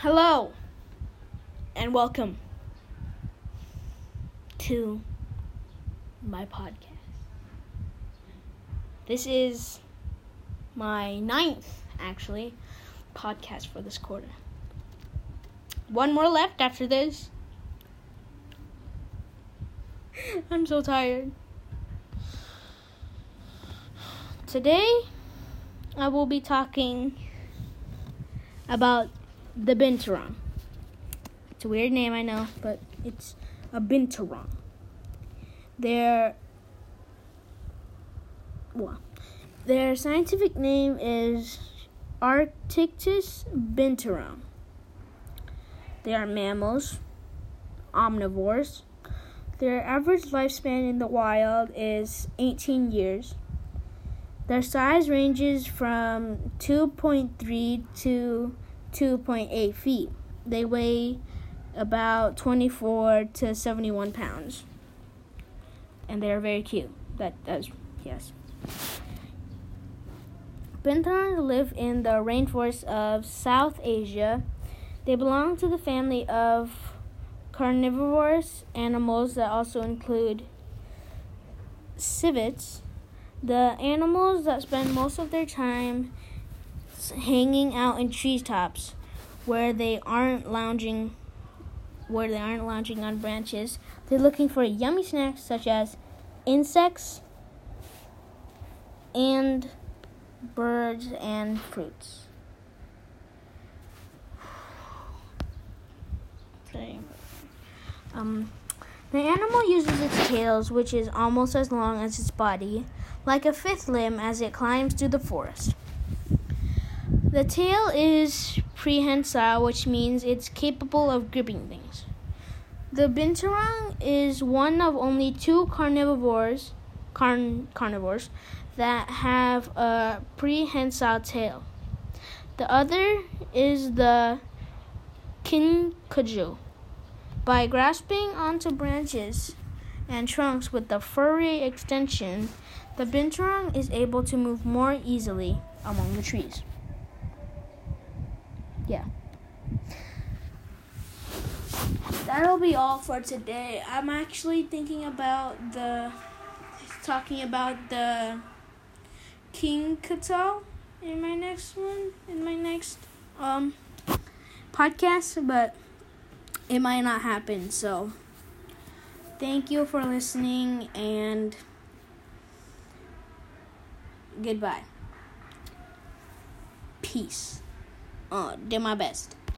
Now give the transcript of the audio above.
Hello and welcome to my podcast. This is my ninth, actually, podcast for this quarter. One more left after this. I'm so tired. Today, I will be talking about the binturong. It's a weird name, I know, but it's a binturong. Their scientific name is Arctictis binturong. They are mammals, omnivores. Their average lifespan in the wild is 18 years. Their size ranges from 2.3 to 2.8 feet. They weigh about 24 to 71 pounds. And they are very cute. Yes. Binturong live in the rainforests of South Asia. They belong to the family of carnivorous animals that also include civets, the animals that spend most of their time hanging out in treetops where they aren't lounging on branches. They're looking for yummy snacks such as insects and birds and fruits. The animal uses its tails, which is almost as long as its body, like a fifth limb as it climbs through the forest. The tail is prehensile, which means it's capable of gripping things. The binturong is one of only two carnivores that have a prehensile tail. The other is the kinkajou. By grasping onto branches and trunks with the furry extension, the binturong is able to move more easily among the trees. That'll be all for today. I'm actually thinking about talking about the kinkajou in my next one, podcast, but it might not happen, so thank you for listening, and goodbye. Peace. Did my best.